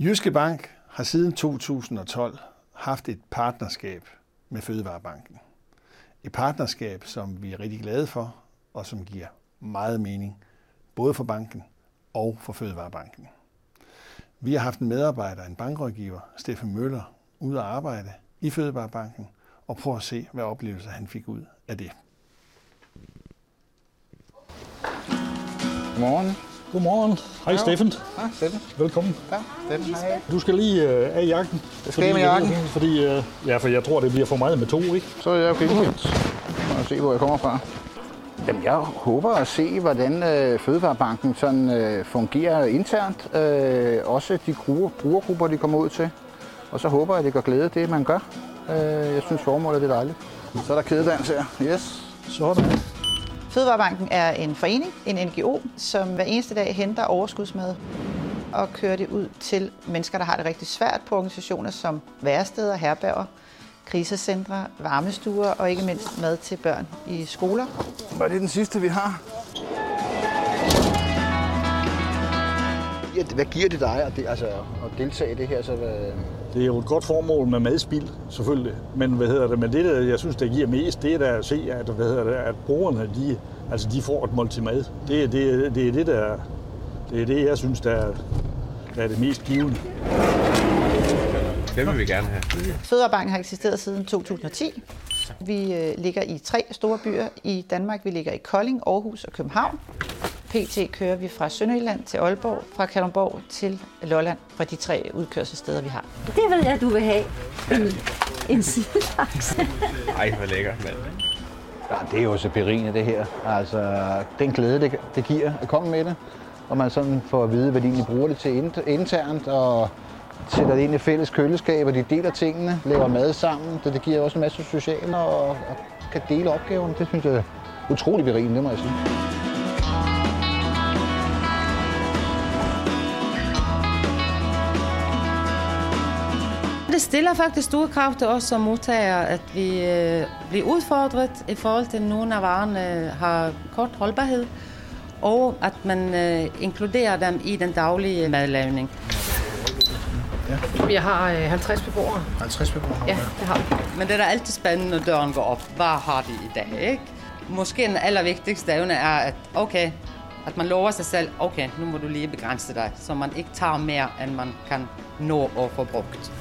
Jyske Bank har siden 2012 haft et partnerskab med Fødevarebanken. Et partnerskab, som vi er rigtig glade for, og som giver meget mening, både for banken og for Fødevarebanken. Vi har haft en medarbejder, en bankrådgiver, Steffen Møller, ude at arbejde i Fødevarebanken, og prøve at se, hvad oplevelser han fik ud af det. Godmorgen. Godmorgen. Hej Steffen. Hej Steffen. Velkommen. Ja, Steffen. Hej. Du skal lige af i jakken. Jeg skal med jakken. For jeg tror, det bliver for meget med to, ikke? Så er jeg okay. Må se, hvor jeg kommer fra. Jamen, jeg håber at se, hvordan Fødevarebanken sådan, fungerer internt. Også de brugergrupper, de kommer ud til. Og så håber jeg, at det gør glæde, det man gør. Jeg synes, formålet er dejligt. Så er der kædedans her. Yes. Sådan. Fødevarebanken er en forening, en NGO, som hver eneste dag henter overskudsmad og kører det ud til mennesker, der har det rigtig svært på organisationer som væresteder, herberger, krisecentre, varmestuer og ikke mindst mad til børn i skoler. Var det den sidste, vi har? Hvad giver det dig at deltage i det her? Så det er jo et godt formål med madspild, selvfølgelig. Men Men det der, jeg synes, der giver mest, det er der at se, at brugerne, de får et måltid mad. Det er det, jeg synes, der er det mest givende. Det vil vi gerne have. Fødevarebanken har eksisteret siden 2010. Vi ligger i 3 store byer i Danmark. Vi ligger i Kolding, Aarhus og København. PT kører vi fra Sønderjylland til Aalborg, fra Kalundborg til Lolland, fra de 3 udkørselssteder, vi har. Det ved jeg, du vil have. En siddelaks. Ej, hvor lækker, mand. Det er jo så berigende, det her. Altså, den glæde, det giver at komme med det, og man sådan får at vide, hvad de egentlig bruger det til internt, og sætter det ind i fælles køleskab, og de deler tingene, laver mad sammen. Det giver også en masse sociale, og kan dele opgaven. Det synes jeg er utrolig berigende, det må jeg sige. Det stiller faktisk store krav til os som modtagere, at vi bliver udfordret i forhold til, at nogle af varerne har kort holdbarhed, og at man inkluderer dem i den daglige madlavning. Ja. Vi har 50 beboere. 50 beboere? Ja, det har vi. Men det er da altid spændende, når døren går op. Hvad har de i dag, ikke? Måske den allervigtigste evne er, at man lover sig selv, okay, nu må du lige begrænse dig, så man ikke tager mere, end man kan nå og få brugt.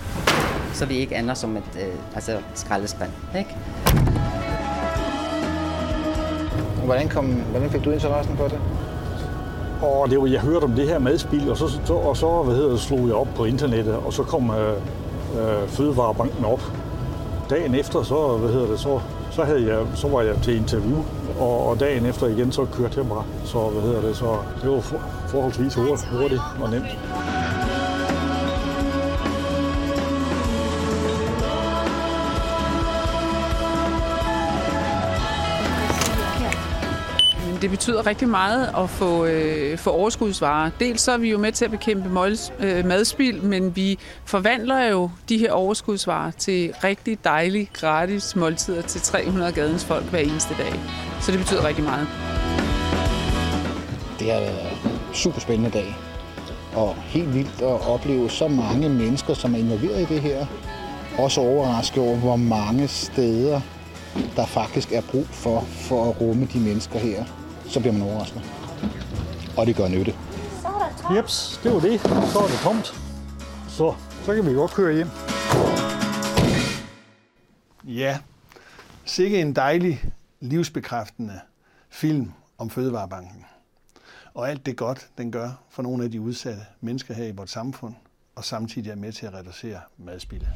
Så vi ikke ender som et skraldespand, ikke? Hvordan fik du interessen på det? Jeg hørte om det her madspil, og så slog jeg op på internettet, og så kom Fødevarebanken op. Dagen efter så var jeg til interview, og dagen efter igen så kørte jeg bare. Så det var forholdsvis hurtigt og nemt. Det betyder rigtig meget at få overskudsvarer. Dels så er vi jo med til at bekæmpe madspild, men vi forvandler jo de her overskudsvarer til rigtig dejlige, gratis måltider til 300 gadens folk hver eneste dag. Så det betyder rigtig meget. Det har været en superspændende dag, og helt vildt at opleve så mange mennesker, som er involveret i det her. Også overrasket over, hvor mange steder der faktisk er brug for at rumme de mennesker her. Så bliver man overrasket. Og det gør nytte. Jeps, det var det. Så er det tomt. Så kan vi godt køre hjem. Ja, sikke en dejlig, livsbekræftende film om Fødevarebanken. Og alt det godt, den gør for nogle af de udsatte mennesker her i vores samfund, og samtidig er med til at reducere madspildet.